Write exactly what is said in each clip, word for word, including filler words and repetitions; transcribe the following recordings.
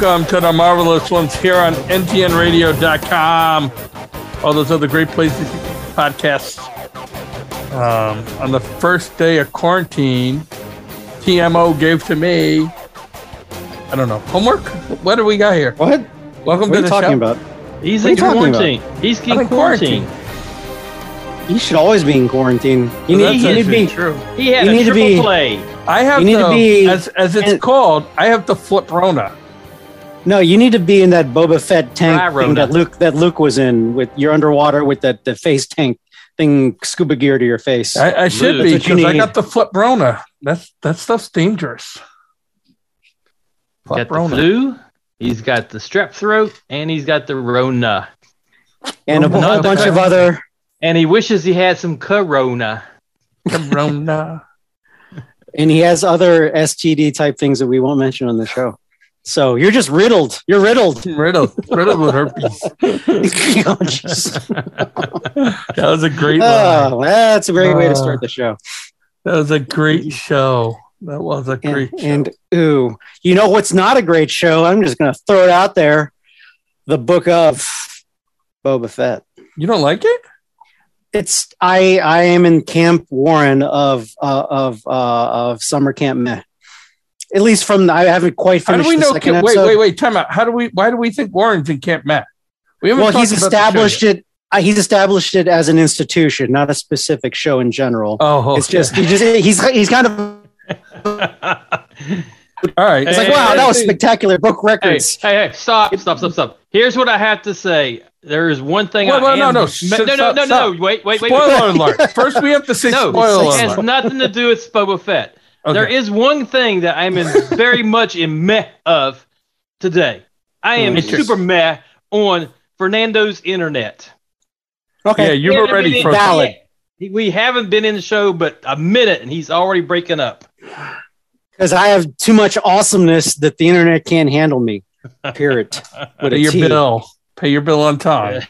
Welcome to The Marvelous Ones here on N T N radio dot com. All those other great places, podcasts. Um, on the first day of quarantine, T M O gave to me, I don't know, homework? What do we got here? What? Welcome what to the show. What are you talking about? He's in quarantine. He's in quarantine. He should always be in quarantine. You well, need, he need to be true. He had you a need triple to be, play. I have you to, to be, as, as it's and, called, I have to flip Rona. No, you need to be in that Boba Fett tank ah, thing that Luke that Luke was in with your underwater with that the face tank thing, scuba gear to your face. I, I should Luke. be because I got the flip Rona. That's that stuff's dangerous. Flip got Rona. The flu. He's got the strep throat, and he's got the Rona, and Rona. a whole bunch of other. And he wishes he had some corona. Corona. And he has other S T D type things that we won't mention on the show. So you're just riddled. You're riddled. Riddled. Riddled with herpes. That was a great oh, one. That's a great uh, way to start the show. That was a great show. That was a great and, show. And ooh, you know what's not a great show? I'm just going to throw it out there. The Book of Boba Fett. You don't like it? It's I. I am in Camp Warren of uh, of uh, of summer camp meh. At least from the, I haven't quite finished. How do we the know? Camp, wait, wait, wait. Time out. How do we? Why do we think Warren's in camp meh? We well, he's established it. Uh, he's established it as an institution, not a specific show in general. Oh, okay. It's just he just he's he's kind of. All right. It's hey, like hey, wow, hey, that was hey, spectacular. Book records. Hey, hey, hey, stop, stop, stop, stop. Here's what I have to say. There is one thing. Well, I no, am no, no, me- no, no, no, no, no, no. Wait, wait, wait. Spoiler alert. First, we have to say no, spoiler alert. It has alert. nothing to do with Boba Fett. Okay. There is one thing that I'm in very much in meh of today. I am super meh on Fernando's internet. Okay, yeah, you've already valid. We haven't been in the show but a minute, and he's already breaking up. Because I have too much awesomeness that the internet can't handle me. Period. With a your T. bill. Pay your bill on time.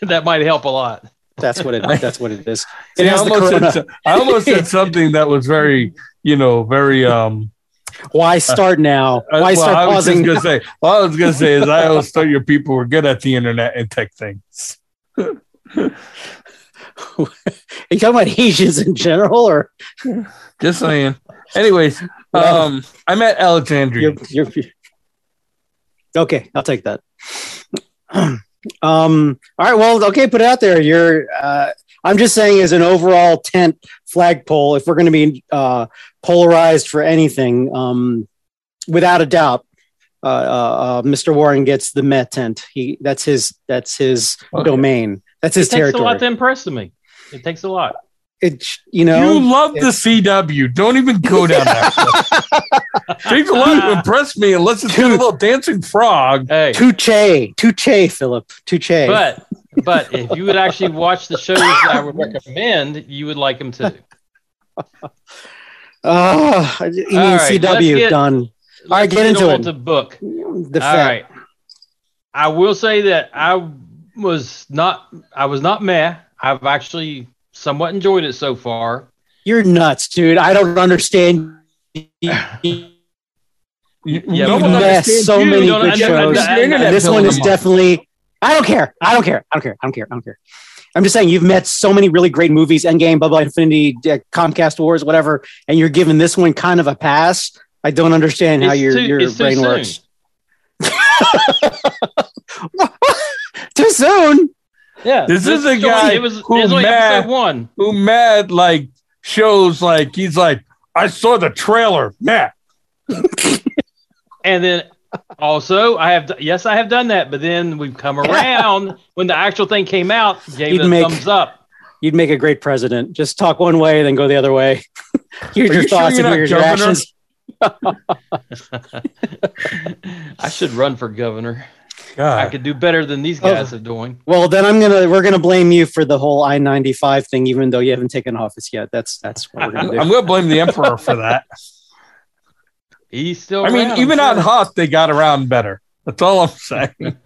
That might help a lot. That's what it. That's what it is. It See, I, almost said so, I almost said something that was very, you know, very. Um, Why start now? Why well, start I pausing? Was just gonna say, all I was going to say is I always thought your people were good at the internet and tech things. Are you talking about Asians in general, or just saying? Anyways, um, I'm at Alexandria. You're, you're, okay, I'll take that. Um, all right, well, okay, put it out there. You're, uh, I'm just saying, as an overall tent flagpole, if we're going to be uh, polarized for anything, um, without a doubt, uh, uh, uh, Mister Warren gets the Met tent. He that's his that's his okay. domain. That's his it territory. It takes a lot to impress me. It takes a lot. It you know you love it, the C W. Don't even go down that. Takes a lot to impress me unless it's a little dancing frog. Hey. Touche, touche, Philip, touche. But but if you would actually watch the shows that I would recommend, you would like them too. Uh, you mean right, C W get, done? All right, get, get into it. The book. The All right. I will say that I was not. I was not meh. I've actually somewhat enjoyed it so far. You're nuts, dude. I don't understand. You, yeah, you mess so you many good shows. I, I, I, I, this one is definitely. I don't care. I don't care. I don't care. I don't care. I don't care. I'm just saying you've met so many really great movies: Endgame, Bubba Infinity, uh, Comcast Wars, whatever. And you're giving this one kind of a pass. I don't understand it's how your too, your brain works. Too soon. Yeah, this, this is a guy it was, who, mad, one. who mad like shows like he's like I saw the trailer, Matt. And then also, I have yes, I have done that. But then we've come around when the actual thing came out. Gave you'd it a make, thumbs up. You'd make a great president. Just talk one way, then go the other way. Here's Are your you thoughts sure and here's your actions. I should run for governor. God. I could do better than these guys oh. are doing. Well, then I'm gonna we're gonna blame you for the whole I ninety-five thing, even though you haven't taken office yet. That's that's what we're gonna do. I'm gonna blame the emperor for that. He's still. I around, mean, even sure. on Hoth, they got around better. That's all I'm saying.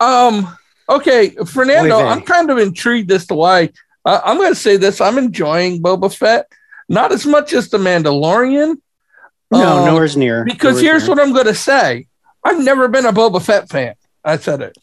um. Okay, Fernando, I'm kind of intrigued as to why. Uh, I'm gonna say this. I'm enjoying Boba Fett, not as much as the Mandalorian. No, um, nowhere's near. Because nowhere's here's near. What I'm going to say. I've never been a Boba Fett fan. I said it.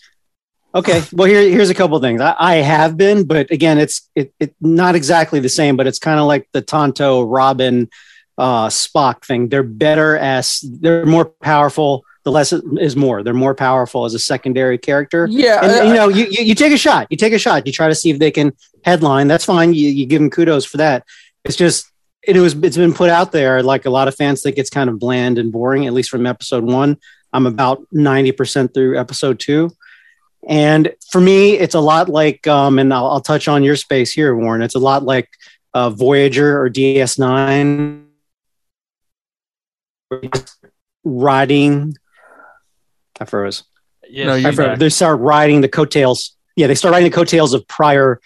Okay. Well, here, here's a couple of things. I, I have been, but again, it's it, it not exactly the same, but it's kind of like the Tonto, Robin, uh, Spock thing. They're better as they're more powerful. The less is more. They're more powerful as a secondary character. Yeah. And, I, you know, you, you, you take a shot. You take a shot. You try to see if they can headline. That's fine. You, you give them kudos for that. It's just, it was, it's been put out there. Like a lot of fans think it's kind of bland and boring, at least from episode one. I'm about ninety percent through episode two. And for me, it's a lot like, um, and I'll, I'll touch on your space here, Warren. It's a lot like uh, Voyager or D S nine. Riding. I froze. Yeah, no, I froze. They start riding the coattails. Yeah, they start riding the coattails of prior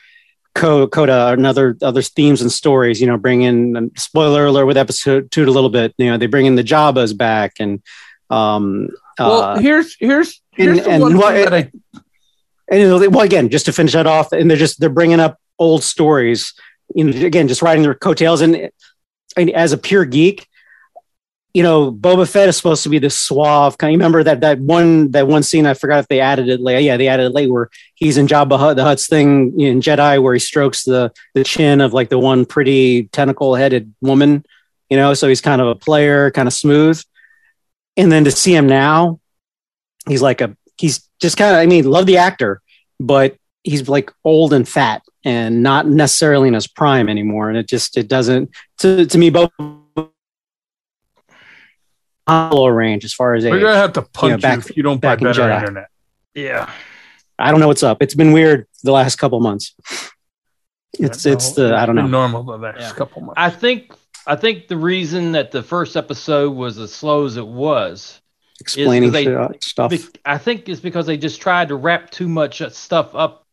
co- coda and other, other themes and stories. You know, bring in, spoiler alert with episode two a little bit, you know, they bring in the Jawas back and... Um, well, uh, here's here's here's and, the and, one well, that I and well again just to finish that off, and they're just they're bringing up old stories, you know, again just riding their coattails. And, and as a pure geek, you know, Boba Fett is supposed to be this suave kind. You remember that that one that one scene? I forgot if they added it later. Yeah, they added it later where he's in Jabba the Hutt's thing in Jedi, where he strokes the the chin of like the one pretty tentacle headed woman. You know, so he's kind of a player, kind of smooth. And then to see him now, he's like a, he's just kind of, I mean, love the actor, but he's like old and fat and not necessarily in his prime anymore. And it just, it doesn't, to, to me, both hollow range as far as age. We're going to have to punch you, know, back, you if you don't buy better internet. Yeah. I don't know what's up. It's been weird the last couple months. It's, it's the, I don't know. Normal the last yeah. couple months. I think. I think the reason that the first episode was as slow as it was, explaining they, stuff, I think it's because they just tried to wrap too much stuff up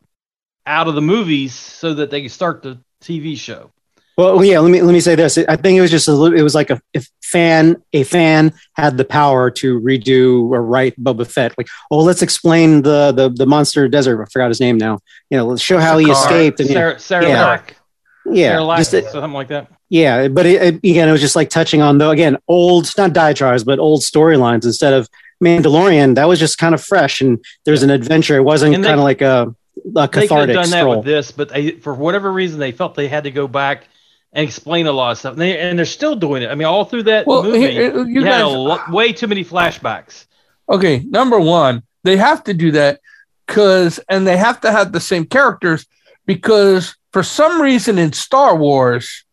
out of the movies so that they could start the T V show. Well, yeah. Let me let me say this. I think it was just a little. It was like a if fan a fan had the power to redo or write Boba Fett. Like, oh, let's explain the the the monster desert. I forgot his name now. You know, let's show how Sakar, he escaped. And, Sarah, Sarah yeah. Black. Yeah, Sarlacc, just a, something like that. Yeah, but it, it, again, it was just like touching on, though, again, old, not diatribes, but old storylines instead of Mandalorian. That was just kind of fresh, and there's an adventure. It wasn't kind of like a, a cathartic scroll. They could have done that with this, but they, for whatever reason, they felt they had to go back and explain a lot of stuff. And, they, and they're still doing it. I mean, all through that well, movie, it, it, you guys, had a lo- way too many flashbacks. Okay, number one, they have to do that because, and they have to have the same characters because... For some reason, in Star Wars,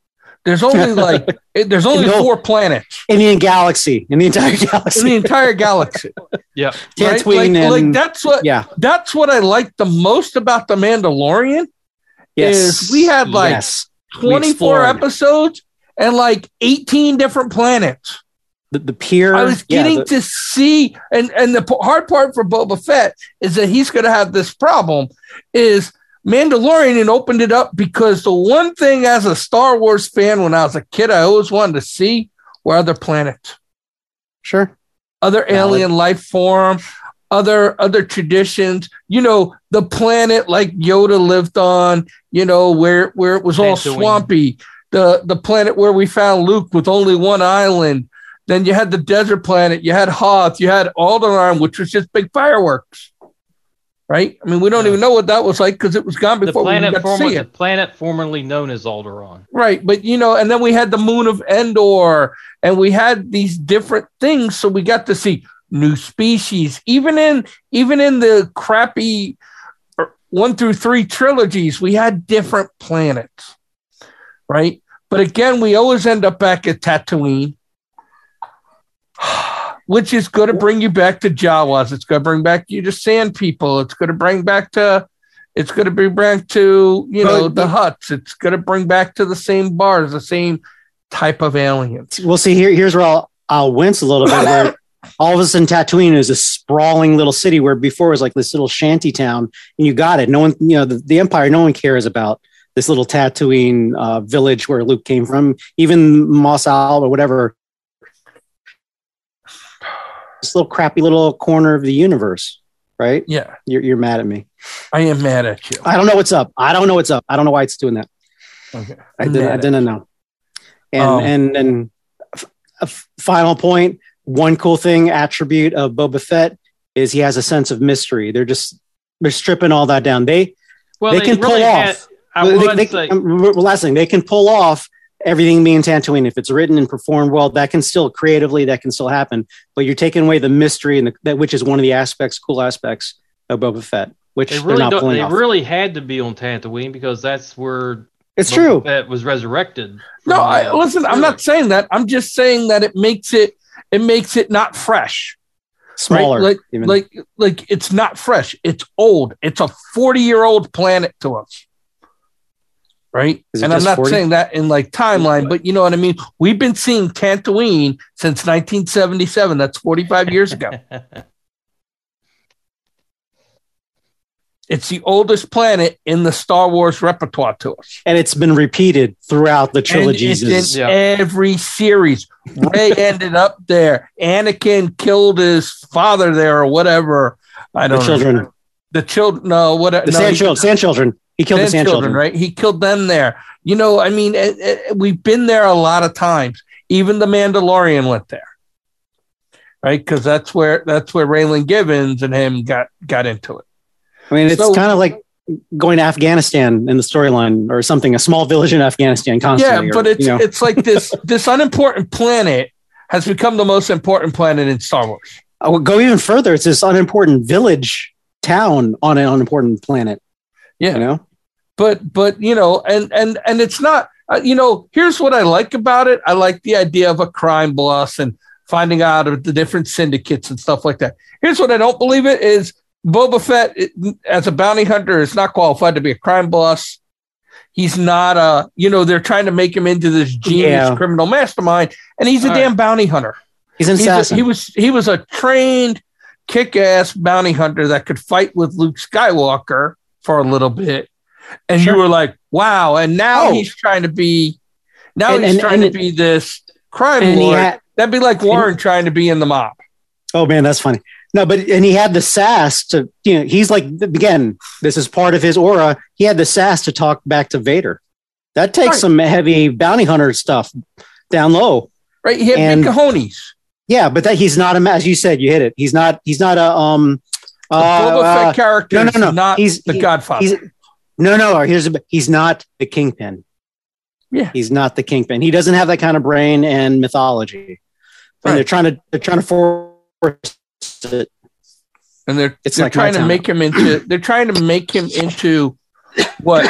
there's only like it, there's only four planets in the galaxy, in the entire galaxy, in the entire galaxy. Yeah, right? Tatooine, like, like that's what. Yeah. that's what I like the most about the Mandalorian. Yes, is we had like yes. twenty-four episodes and like eighteen different planets. The, the pier. I was getting yeah, the, to see, and and the hard part for Boba Fett is that he's going to have this problem. Is Mandalorian and opened it up because the one thing as a Star Wars fan when I was a kid, I always wanted to see were other planets. Sure. Other alien life form, other other traditions, you know, the planet like Yoda lived on, you know, where where it was all swampy, the the planet where we found Luke with only one island. Then you had the desert planet, you had Hoth, you had Alderaan, which was just big fireworks. Right? I mean, we don't yeah. even know what that was like because it was gone before we got to see it. The planet formerly known as Alderaan. Right. But, you know, and then we had the moon of Endor, and we had these different things. So we got to see new species. Even in even in the crappy one through three trilogies, we had different planets. Right? But again, we always end up back at Tatooine, which is going to bring you back to Jawas. It's going to bring back you to Sand People. It's going to bring back to, it's going to be back to, you know, the Hutts. It's going to bring back to the same bars, the same type of aliens. Well, see, here, here's where I'll, I'll wince a little bit. Where all of a sudden Tatooine is a sprawling little city where before it was like this little shanty town, and you got it. No one, you know, the, the Empire, no one cares about this little Tatooine uh, village where Luke came from, even Mos Al or whatever. This little crappy little corner of the universe, right? Yeah. You're, you're mad at me. I am mad at you. I don't know what's up. I don't know what's up. I don't know why it's doing that. Okay. I, did, I didn't know. And, um, and and a f- final point, one cool thing, attribute of Boba Fett is he has a sense of mystery. They're just, they're stripping all that down. They, well, they, they can really pull off. I they, they, they, last thing, they can pull off everything being Tatooine. If it's written and performed well, that can still creatively, that can still happen. But you're taking away the mystery, and the, that which is one of the aspects, cool aspects of Boba Fett, which they really, not they really had to be on Tatooine because that's where it's Boba true Fett was resurrected. No, I, listen, I'm not saying that. I'm just saying that it makes it it makes it not fresh. Smaller, right? like, like like it's not fresh. It's old. It's a forty year old planet to us. Right. And I'm not forty? Saying that in like timeline, but you know what I mean? We've been seeing Tatooine since nineteen seventy-seven. That's forty-five years ago. It's the oldest planet in the Star Wars repertoire to us. And it's been repeated throughout the trilogies. And it's in yeah. every series. Rey ended up there. Anakin killed his father there or whatever. I don't the know. Children. The children. No, what? The no, sand, chil- sand children. He killed the sand children, right? He killed them there. You know, I mean, it, it, we've been there a lot of times. Even the Mandalorian went there, right? Because that's where that's where Raylan Givens and him got, got into it. I mean, it's so, kind of like going to Afghanistan in the storyline or something. A small village in Afghanistan constantly. Yeah, but or, it's you know. it's like this this unimportant planet has become the most important planet in Star Wars. I would go even further. It's this unimportant village town on an unimportant planet. Yeah, you know? But, but, you know, and, and, and it's not, uh, you know, here's what I like about it. I like the idea of a crime boss and finding out of the different syndicates and stuff like that. Here's what I don't believe it is. Boba Fett, it, as a bounty hunter, is not qualified to be a crime boss. He's not a, you know, they're trying to make him into this genius yeah. criminal mastermind, and he's a All damn right. bounty hunter. He's an he's assassin. A, he was, he was a trained kick-ass bounty hunter that could fight with Luke Skywalker for a little bit. And sure. you were like, wow. And now oh. he's trying to be, now and, he's and, trying and to it, be this crime lord. Had, That'd be like Warren and, trying to be in the mob. Oh man, that's funny. No, but, and he had the sass to, you know, he's like, again, this is part of his aura. He had the sass to talk back to Vader. That takes right. some heavy bounty hunter stuff down low. Right. He had and, big cojones. Yeah. But that he's not, a as you said, you hit it. He's not, he's not a, um, the Boba uh, Fett character uh, no, no, no. is not he's, the he, Godfather. He's, no, no, here's a, he's not the Kingpin. Yeah, he's not the Kingpin. He doesn't have that kind of brain and mythology. Right. And they're trying to they're trying to force it. And they're it's they're like trying to make him into they're trying to make him into what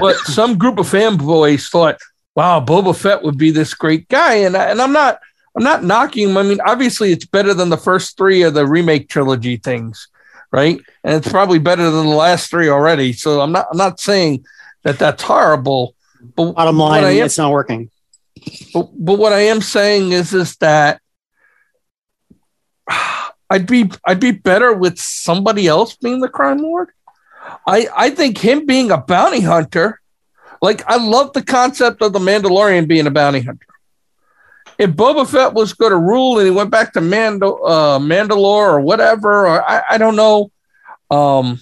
what some group of fanboys thought. Wow, Boba Fett would be this great guy, and I, and I'm not I'm not knocking him. I mean, obviously, it's better than the first three of the remake trilogy things. Right. And it's probably better than the last three already. So I'm not I'm not saying that that's horrible. But bottom line, am, it's not working. But, but what I am saying is, is that I'd be I'd be better with somebody else being the crime lord. I, I think him being a bounty hunter, like I love the concept of the Mandalorian being a bounty hunter. If Boba Fett was going to rule and he went back to Mando, uh, Mandalore or whatever, or I, I don't know, um,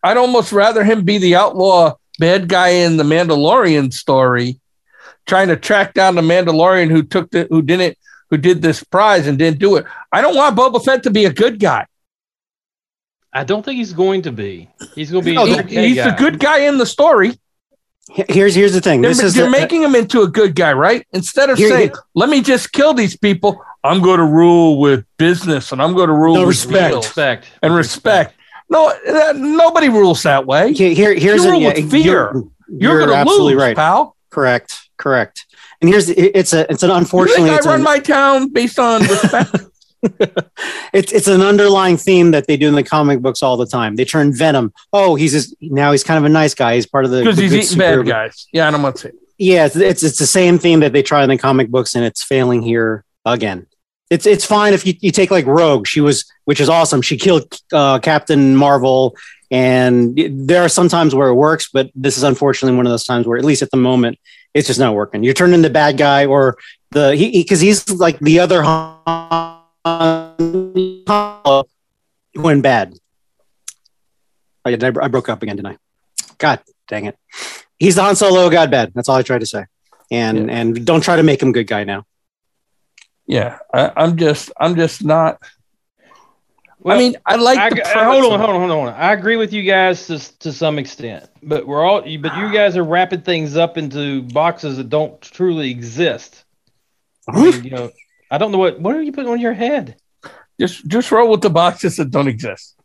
I'd almost rather him be the outlaw bad guy in the Mandalorian story, trying to track down the Mandalorian who took the who didn't who did this prize and didn't do it. I don't want Boba Fett to be a good guy. I don't think he's going to be. He's going to be. No, a good he, he's guy. The good guy in the story. Here's here's the thing. This they're, is you're the, making him into a good guy, right? Instead of here, saying, here. "Let me just kill these people," I'm going to rule with business, and I'm going to rule no, with respect, respect, and respect. No, that, nobody rules that way. Here, here's you rule a, with fear. You're, you're, you're going to lose, right. pal. Correct, correct. And here's it's a it's an unfortunately. You think I run an, my town based on respect. it's it's an underlying theme that they do in the comic books all the time. They turn Venom. Oh, he's just, now he's kind of a nice guy. He's part of the because he's eating bad guys. Yeah, I don't want to. Yeah, it's, it's it's the same theme that they try in the comic books, and it's failing here again. It's it's fine if you, you take like Rogue. She was, which is awesome. She killed uh, Captain Marvel, and there are some times where it works, but this is unfortunately one of those times where, at least at the moment, it's just not working. You're turning the bad guy or the he because he, he's like the other. Uh, went bad. Oh, yeah, I, I broke up again, didn't I? God dang it. He's the Han Solo, God bad. That's all I tried to say. And yeah. and don't try to make him good guy now. yeah, I, I'm just, I'm just not. Well, I mean, I like. I, the I, hold on, hold on, hold on. I agree with you guys to to some extent, but we're all, but you guys are wrapping things up into boxes that don't truly exist. I mean, you know, I don't know what what are you putting on your head. Just just roll with the boxes that don't exist.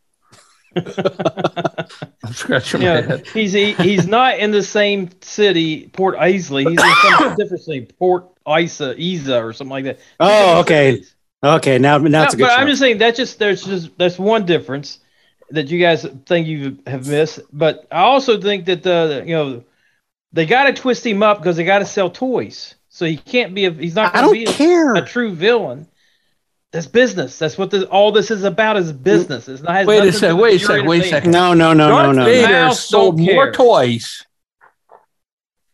I'm scratching my head. He's he, he's not in the same city, Port Islay. He's in some different city, Port Isa, Isa, or something like that. Oh, okay, cities. Okay. Now, now no, it's a good. But show. I'm just saying that's just there's just that's one difference that you guys think you have missed. But I also think that uh, you know they got to twist him up because they got to sell toys, so he can't be a he's not going to be a, a true villain. That's business. That's what this, all this is about is business. It's not. Wait a second. Wait a second. Wait a second. No, no, no, Darth no, no. Vader sold more toys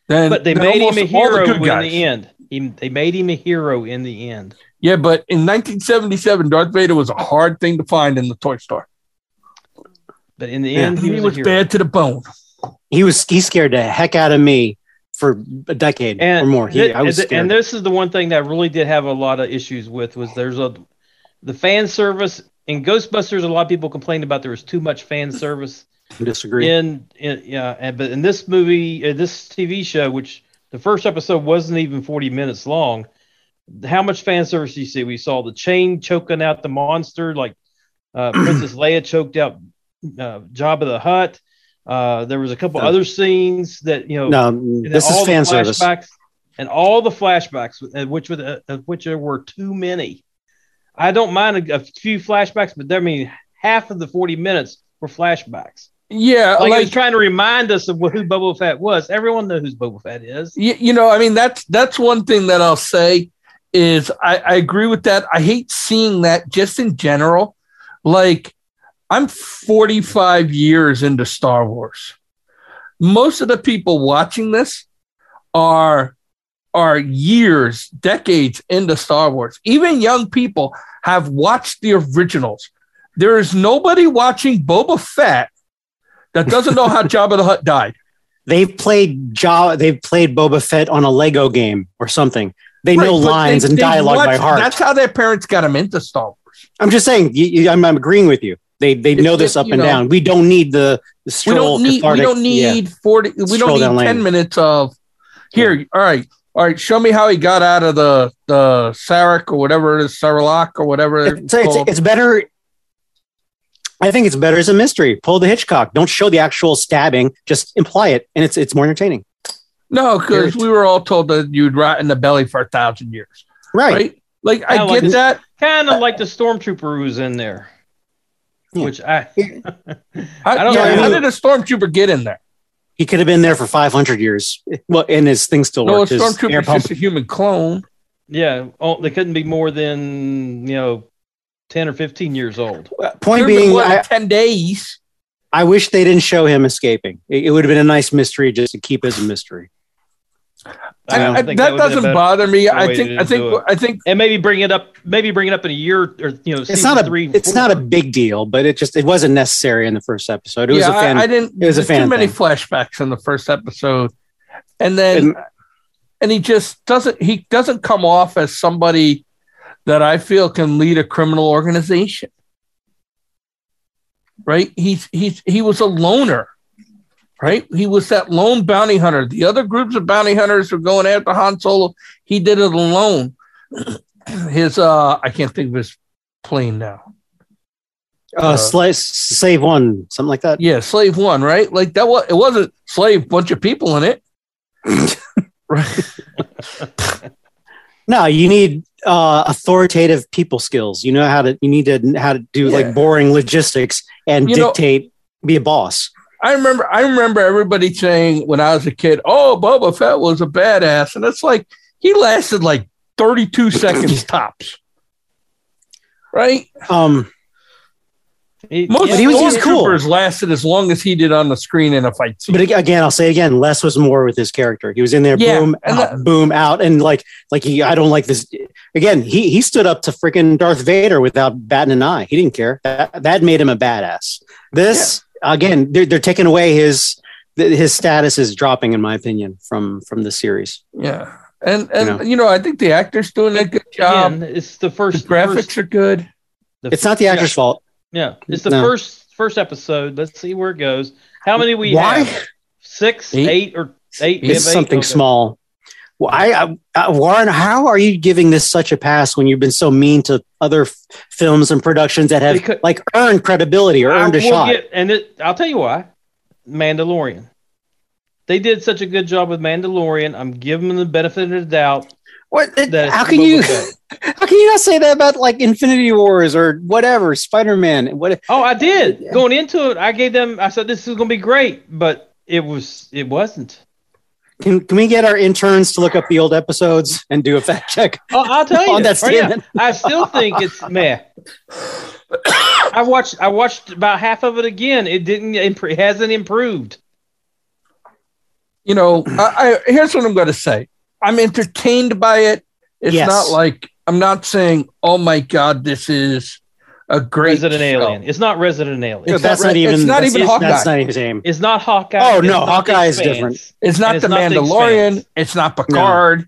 than but they than made him a hero the in guys. the end. He, they made him a hero in the end. Yeah, but in nineteen seventy-seven, Darth Vader was a hard thing to find in the toy store. But in the yeah. end, he, he was, was bad to the bone. He was. He scared the heck out of me for a decade and or more. He, th- I was th- and this is the one thing that I really did have a lot of issues with was there's a the fan service in Ghostbusters. A lot of people complained about there was too much fan service. I disagree. In, in yeah, and, but in this movie, uh, this T V show, which the first episode wasn't even forty minutes long, how much fan service do you see? We saw the chain choking out the monster, like uh, Princess Leia choked out uh, Jabba the Hutt. Uh, there was a couple no. other scenes that you know. No, this is fan service, and all the flashbacks, which with uh, which there were too many. I don't mind a, a few flashbacks, but there, I mean, half of the forty minutes were flashbacks. Yeah, like, like it's trying to remind us of who Boba Fett was. Everyone knows who Boba Fett is. You, you know, I mean, that's that's one thing that I'll say is I, I agree with that. I hate seeing that just in general, like. I'm forty-five years into Star Wars. Most of the people watching this are, are years, decades into Star Wars. Even young people have watched the originals. There is nobody watching Boba Fett that doesn't know how Jabba the Hutt died. They've played Jaw, they've played Boba Fett on a Lego game or something. They right, know lines they, and they dialogue watched, by heart. That's how their parents got them into Star Wars. I'm just saying, you, you, I'm, I'm agreeing with you. They they know this up and down. We don't need the, the stroll. We don't need, we don't need yeah. forty. We don't need ten minutes of here. Yeah. All right, all right. Show me how he got out of the the Sarlacc or whatever it is, Sarlacc or whatever. It's, it's, it's better. I think it's better as a mystery. Pull the Hitchcock. Don't show the actual stabbing. Just imply it, and it's it's more entertaining. No, because we were all told that you'd rot in the belly for a thousand years. Right. right? Like I, I get like that. Kind of like the stormtrooper who's in there. Yeah. Which I, I don't yeah, know. How did a stormtrooper get in there? He could have been there for five hundred years. Well, and his thing still no, worked. No, a stormtrooper is just a human clone. Yeah, oh, they couldn't be more than you know, ten or fifteen years old. Point You're being, I, ten days. I wish they didn't show him escaping. It, it would have been a nice mystery just to keep as a mystery. I, I, I, that, that doesn't bother me. I think, I think, I think, I think, and maybe bring it up, maybe bring it up in a year or you know, it's not a three, it's four. Not a big deal, but it just it wasn't necessary in the first episode. It yeah, was a fan. I, I didn't. It was a fan. Too many thing. flashbacks in the first episode, and then and, and he just doesn't. He doesn't come off as somebody that I feel can lead a criminal organization. Right? He's he's he was a loner. Right? He was that lone bounty hunter. The other groups of bounty hunters were going after Han Solo. He did it alone. His, uh, I can't think of his plane now. Uh, uh, slave, slave one, something like that. Yeah, Slave One, right? Like that was, it wasn't slave, bunch of people in it. Right. No, you need uh, authoritative people skills. You know how to, you need to, how to do yeah. like boring logistics and you dictate, know, be a boss. I remember I remember everybody saying when I was a kid, oh, Boba Fett was a badass. And it's like, he lasted like thirty-two seconds tops. Right? Um, it, Most yeah, he was, he was cool. lasted as long as he did on the screen in a fight scene. But again, I'll say again, less was more with his character. He was in there, yeah, boom, out, that, boom, out. And like, like he, I don't like this. Again, he he stood up to freaking Darth Vader without batting an eye. He didn't care. That, that made him a badass. This... Yeah. Again, they're they're taking away his his status is dropping, in my opinion, from from the series. Yeah, And and you know, you know I think the actors doing a good job. Again, it's the first. The graphics first, are good. The it's first, not the actor's yeah. fault. Yeah, it's the no. first first episode. Let's see where it goes. How many we Why? have? Six, eight, eight or eight. It's eight, something okay. small. Well, I, I, Warren, how are you giving this such a pass when you've been so mean to other f- films and productions that have because, like earned credibility or I earned a shot? Get, and it, I'll tell you why. Mandalorian. They did such a good job with Mandalorian. I'm giving them the benefit of the doubt. What? How can you? How can you not say that about like Infinity Wars or whatever, Spider-Man? What? Oh, I did yeah. going into it. I gave them. I said this is going to be great, but it was. It wasn't. Can Can we get our interns to look up the old episodes and do a fact check? Oh, I'll tell you. On that statement? Right now, I still think it's meh. I watched. I watched about half of it again. It didn't. It hasn't improved. You know. I, I here's what I'm going to say. I'm entertained by it. It's yes. not like I'm not saying, "Oh my God, this is a great Resident show. Alien." It's not Resident Alien. It's that's not, not even. It's not even Hawkeye. That's not even it's not Hawkeye. Oh no, Hawkeye is different. It's not the Mandalorian. It's not Picard.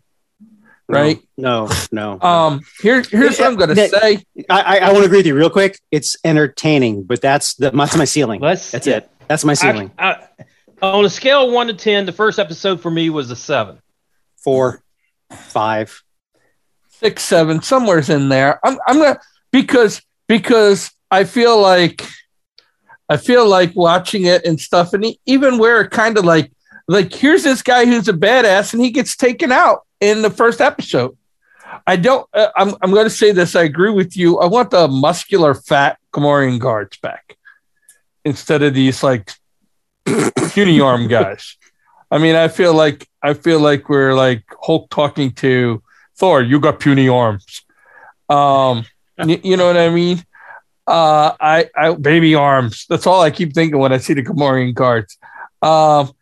No. Right? No, no. no. Um, here, here's what I'm going to say. I, I, I want to agree with you real quick. It's entertaining, but that's the that's my ceiling. Let's, that's yeah. it. That's my ceiling. I, I, on a scale of one to ten, the first episode for me was a seven. Four, five, six, seven, somewhere's in there. I'm, I'm gonna because because I feel like I feel like watching it and stuff, and he, even where it kind of like like here's this guy who's a badass, and he gets taken out in the first episode. I don't. Uh, I'm I'm gonna say this. I agree with you. I want the muscular, fat Gamorrean guards back instead of these like puny arm guys. I mean, I feel like I feel like we're like Hulk talking to Thor. You got puny arms. Um, you, you know what I mean? Uh, I, I baby arms. That's all I keep thinking when I see the Gamorrean guards. Um,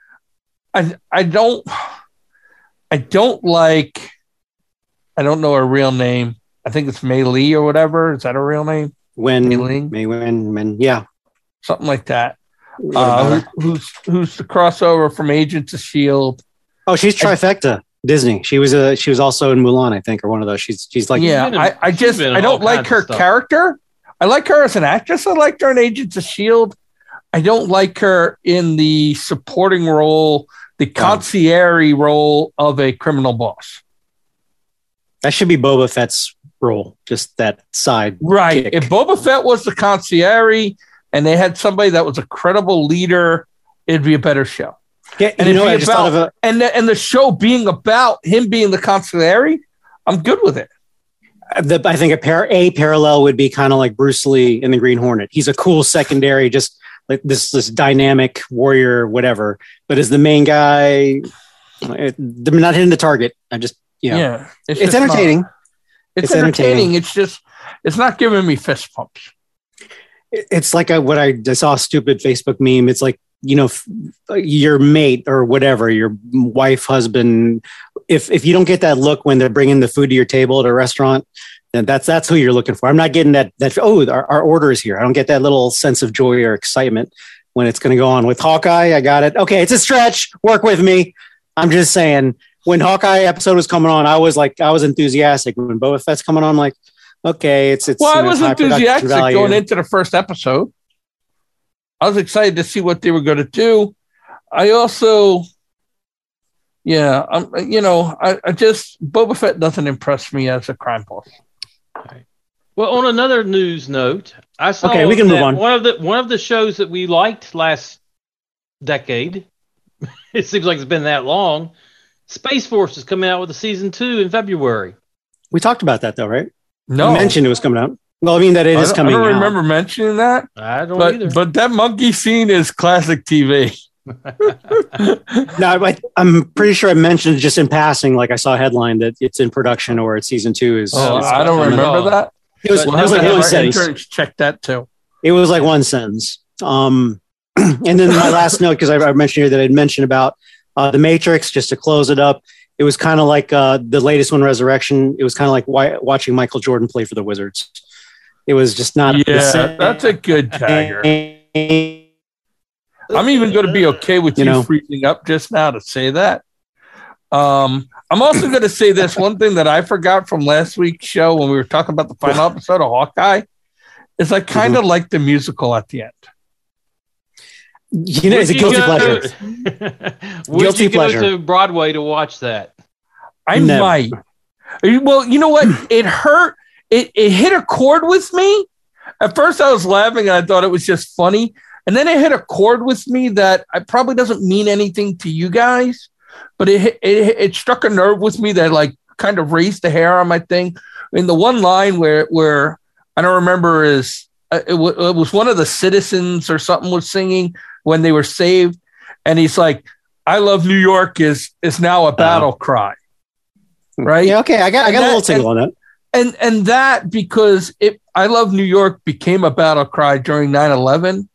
I I don't I don't like I don't know her real name. I think it's Mei Li or whatever. Is that her real name? Wen Mei Li. Mei Wen. Yeah, something like that. Uh, who, who's who's the crossover from Agents of S H I E L D? Oh, she's trifecta Disney. She was a she was also in Mulan, I think, or one of those. She's she's like yeah. A, I, I just I don't like her character. I like her as an actress. I liked her in Agents of S H I E L D. I don't like her in the supporting role, the concierge oh. role of a criminal boss. That should be Boba Fett's role, just that side. Right. Kick. If Boba Fett was the concierge, and they had somebody that was a credible leader, it'd be a better show. Yeah, and, know, be about, a, and, the, and the show being about him being the conciliary, I'm good with it. The, I think a, par- a parallel would be kind of like Bruce Lee in The Green Hornet. He's a cool secondary, just like this, this dynamic warrior, whatever. But as the main guy, it, they're not hitting the target. I just, you know, yeah, it's, it's entertaining. Not, it's, it's entertaining. entertaining. It's just, it's not giving me fist pumps. It's like a, what I, I saw a stupid Facebook meme. It's like, you know, f- your mate or whatever, your wife, husband. If if you don't get that look when they're bringing the food to your table at a restaurant, then that's that's who you're looking for. I'm not getting that. That oh, our, our order is here. I don't get that little sense of joy or excitement when it's going to go on. With Hawkeye, I got it. Okay, it's a stretch. Work with me. I'm just saying. When Hawkeye episode was coming on, I was like, I was enthusiastic. When Boba Fett's coming on, I'm like. Okay, it's it's. Well, I was enthusiastic going into the first episode. I was excited to see what they were going to do. I also, yeah, I'm. You know, I, I just Boba Fett doesn't impress me as a crime boss. Okay. Well, on another news note, I saw. Okay, we can move on. One of the one of the shows that we liked last decade. It seems like it's been that long. Space Force is coming out with a season two in February. We talked about that though, right? No, you mentioned it was coming out. Well, I mean that it I is coming out. I don't out. remember mentioning that. I don't but, either. But that monkey scene is classic T V. No, I, I'm pretty sure I mentioned it just in passing. Like I saw a headline that it's in production or it's season two is. Oh, is I don't remember out. that. It was, well, it was like one sentence. Check that too. It was like one sentence. Um, and then my last note, because I, I mentioned here that I'd mentioned about uh, the Matrix, just to close it up. It was kind of like uh, the latest one, Resurrection. It was kind of like why, watching Michael Jordan play for the Wizards. It was just not. Yeah, that's a good tiger. I'm even going to be okay with you, you know, freezing up just now to say that. Um, I'm also going to say this one thing that I forgot from last week's show when we were talking about the final episode of Hawkeye is I kind of mm-hmm. like the musical at the end. You know, would it's a guilty go, pleasure. Would guilty you go pleasure. to Broadway to watch that? I no. might. Well, you know what? It hurt. It it hit a chord with me. At first, I was laughing and I thought it was just funny, and then it hit a chord with me that I probably doesn't mean anything to you guys, but it it it struck a nerve with me that like kind of raised the hair on my thing. In the one line where where I don't remember is uh, it, w- it was one of the citizens or something was singing when they were saved, and he's like, "I love New York" is is now a battle uh-huh. cry, right? Yeah, okay, I got I got and a little tingle on it. And and that because it I love New York became a battle cry during nine eleven,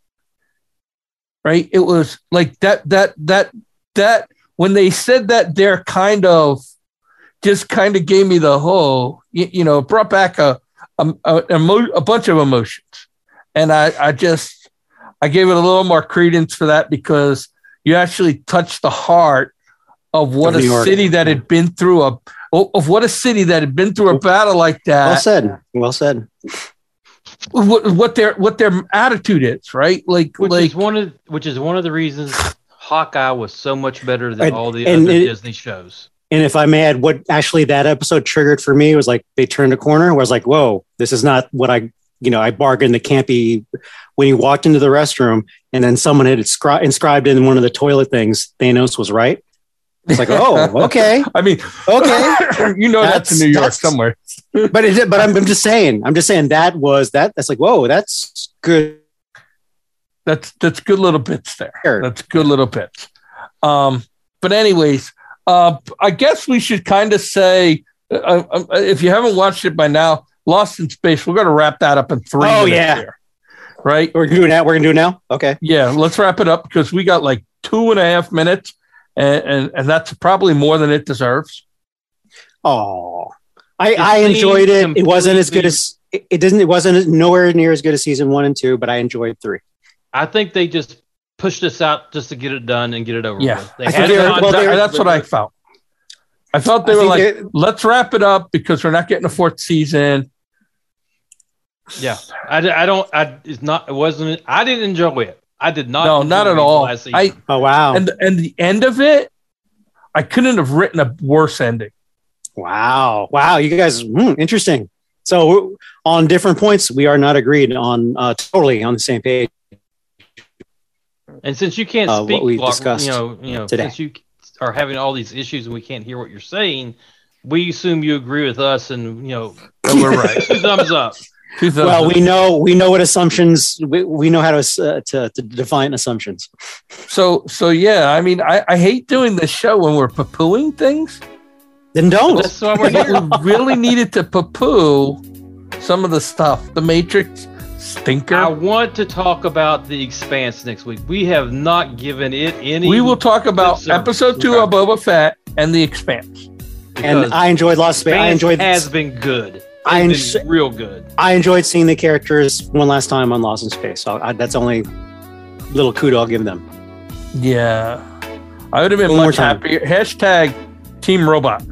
right? It was like that that that that when they said that there kind of just kind of gave me the whole you, you know brought back a a, a a bunch of emotions, and I I just I gave it a little more credence for that because you actually touched the heart of what of a city that had been through a. Of what a city that had been through a battle like that. Well said. Well said. What, what their what their attitude is, right? Like, which like, is one of which is one of the reasons Hawkeye was so much better than I, all the other it, Disney shows. And if I may add, what actually that episode triggered for me was like they turned a corner. Where I was like, whoa, this is not what I you know I bargained. The campy when he walked into the restroom and then someone had inscri- inscribed in one of the toilet things. Thanos was right. It's like, oh, okay. I mean, okay. You know, that's, that's in New York that's, somewhere. But it, but I'm, I'm just saying, I'm just saying that was that. That's like, whoa, that's good. That's that's good little bits there. Sure. That's good little bits. Um, but anyways, uh, I guess we should kind of say, uh, uh, if you haven't watched it by now, Lost in Space. We're going to wrap that up in three. Oh minutes yeah, here, right. We're doing that. We're gonna do it now. Okay. Yeah, let's wrap it up because we got like two and a half minutes. And, and and that's probably more than it deserves. Oh, I, I enjoyed it. It wasn't as good as it, it didn't. It wasn't nowhere near as good as season one and two, but I enjoyed three. I think they just pushed us out just to get it done and get it over. Yeah, with. They had it on, well, that, that's what I felt. I felt they I were like, let's wrap it up because we're not getting a fourth season. Yeah, I, I don't. I it's not. It wasn't. I didn't enjoy it. I did not. No, not at all. I, oh, wow. And, and the end of it, I couldn't have written a worse ending. Wow. Wow. You guys, mm, interesting. So on different points, we are not agreed on, uh, totally on the same page. And since you can't uh, speak, what we discussed you know, you know, today. Since you are having all these issues and we can't hear what you're saying, we assume you agree with us and, you know, we're right. Two thumbs up. Well, we know we know what assumptions we, we know how to, uh, to to define assumptions. So so yeah, I mean, I, I hate doing this show when we're poo-pooing things. Then don't. That's why we're here. We really needed to poo-poo some of the stuff. The Matrix stinker. I want to talk about The Expanse next week. We have not given it any. We will talk about episode two of Boba Fett and The Expanse. Because and I enjoyed Lost Space. I enjoyed. Has been good. I enjoyed real good. I enjoyed seeing the characters one last time on Lost in Space. So I, that's the only little kudos I'll give them. Yeah, I would have been one much happier. Hashtag Team Robot.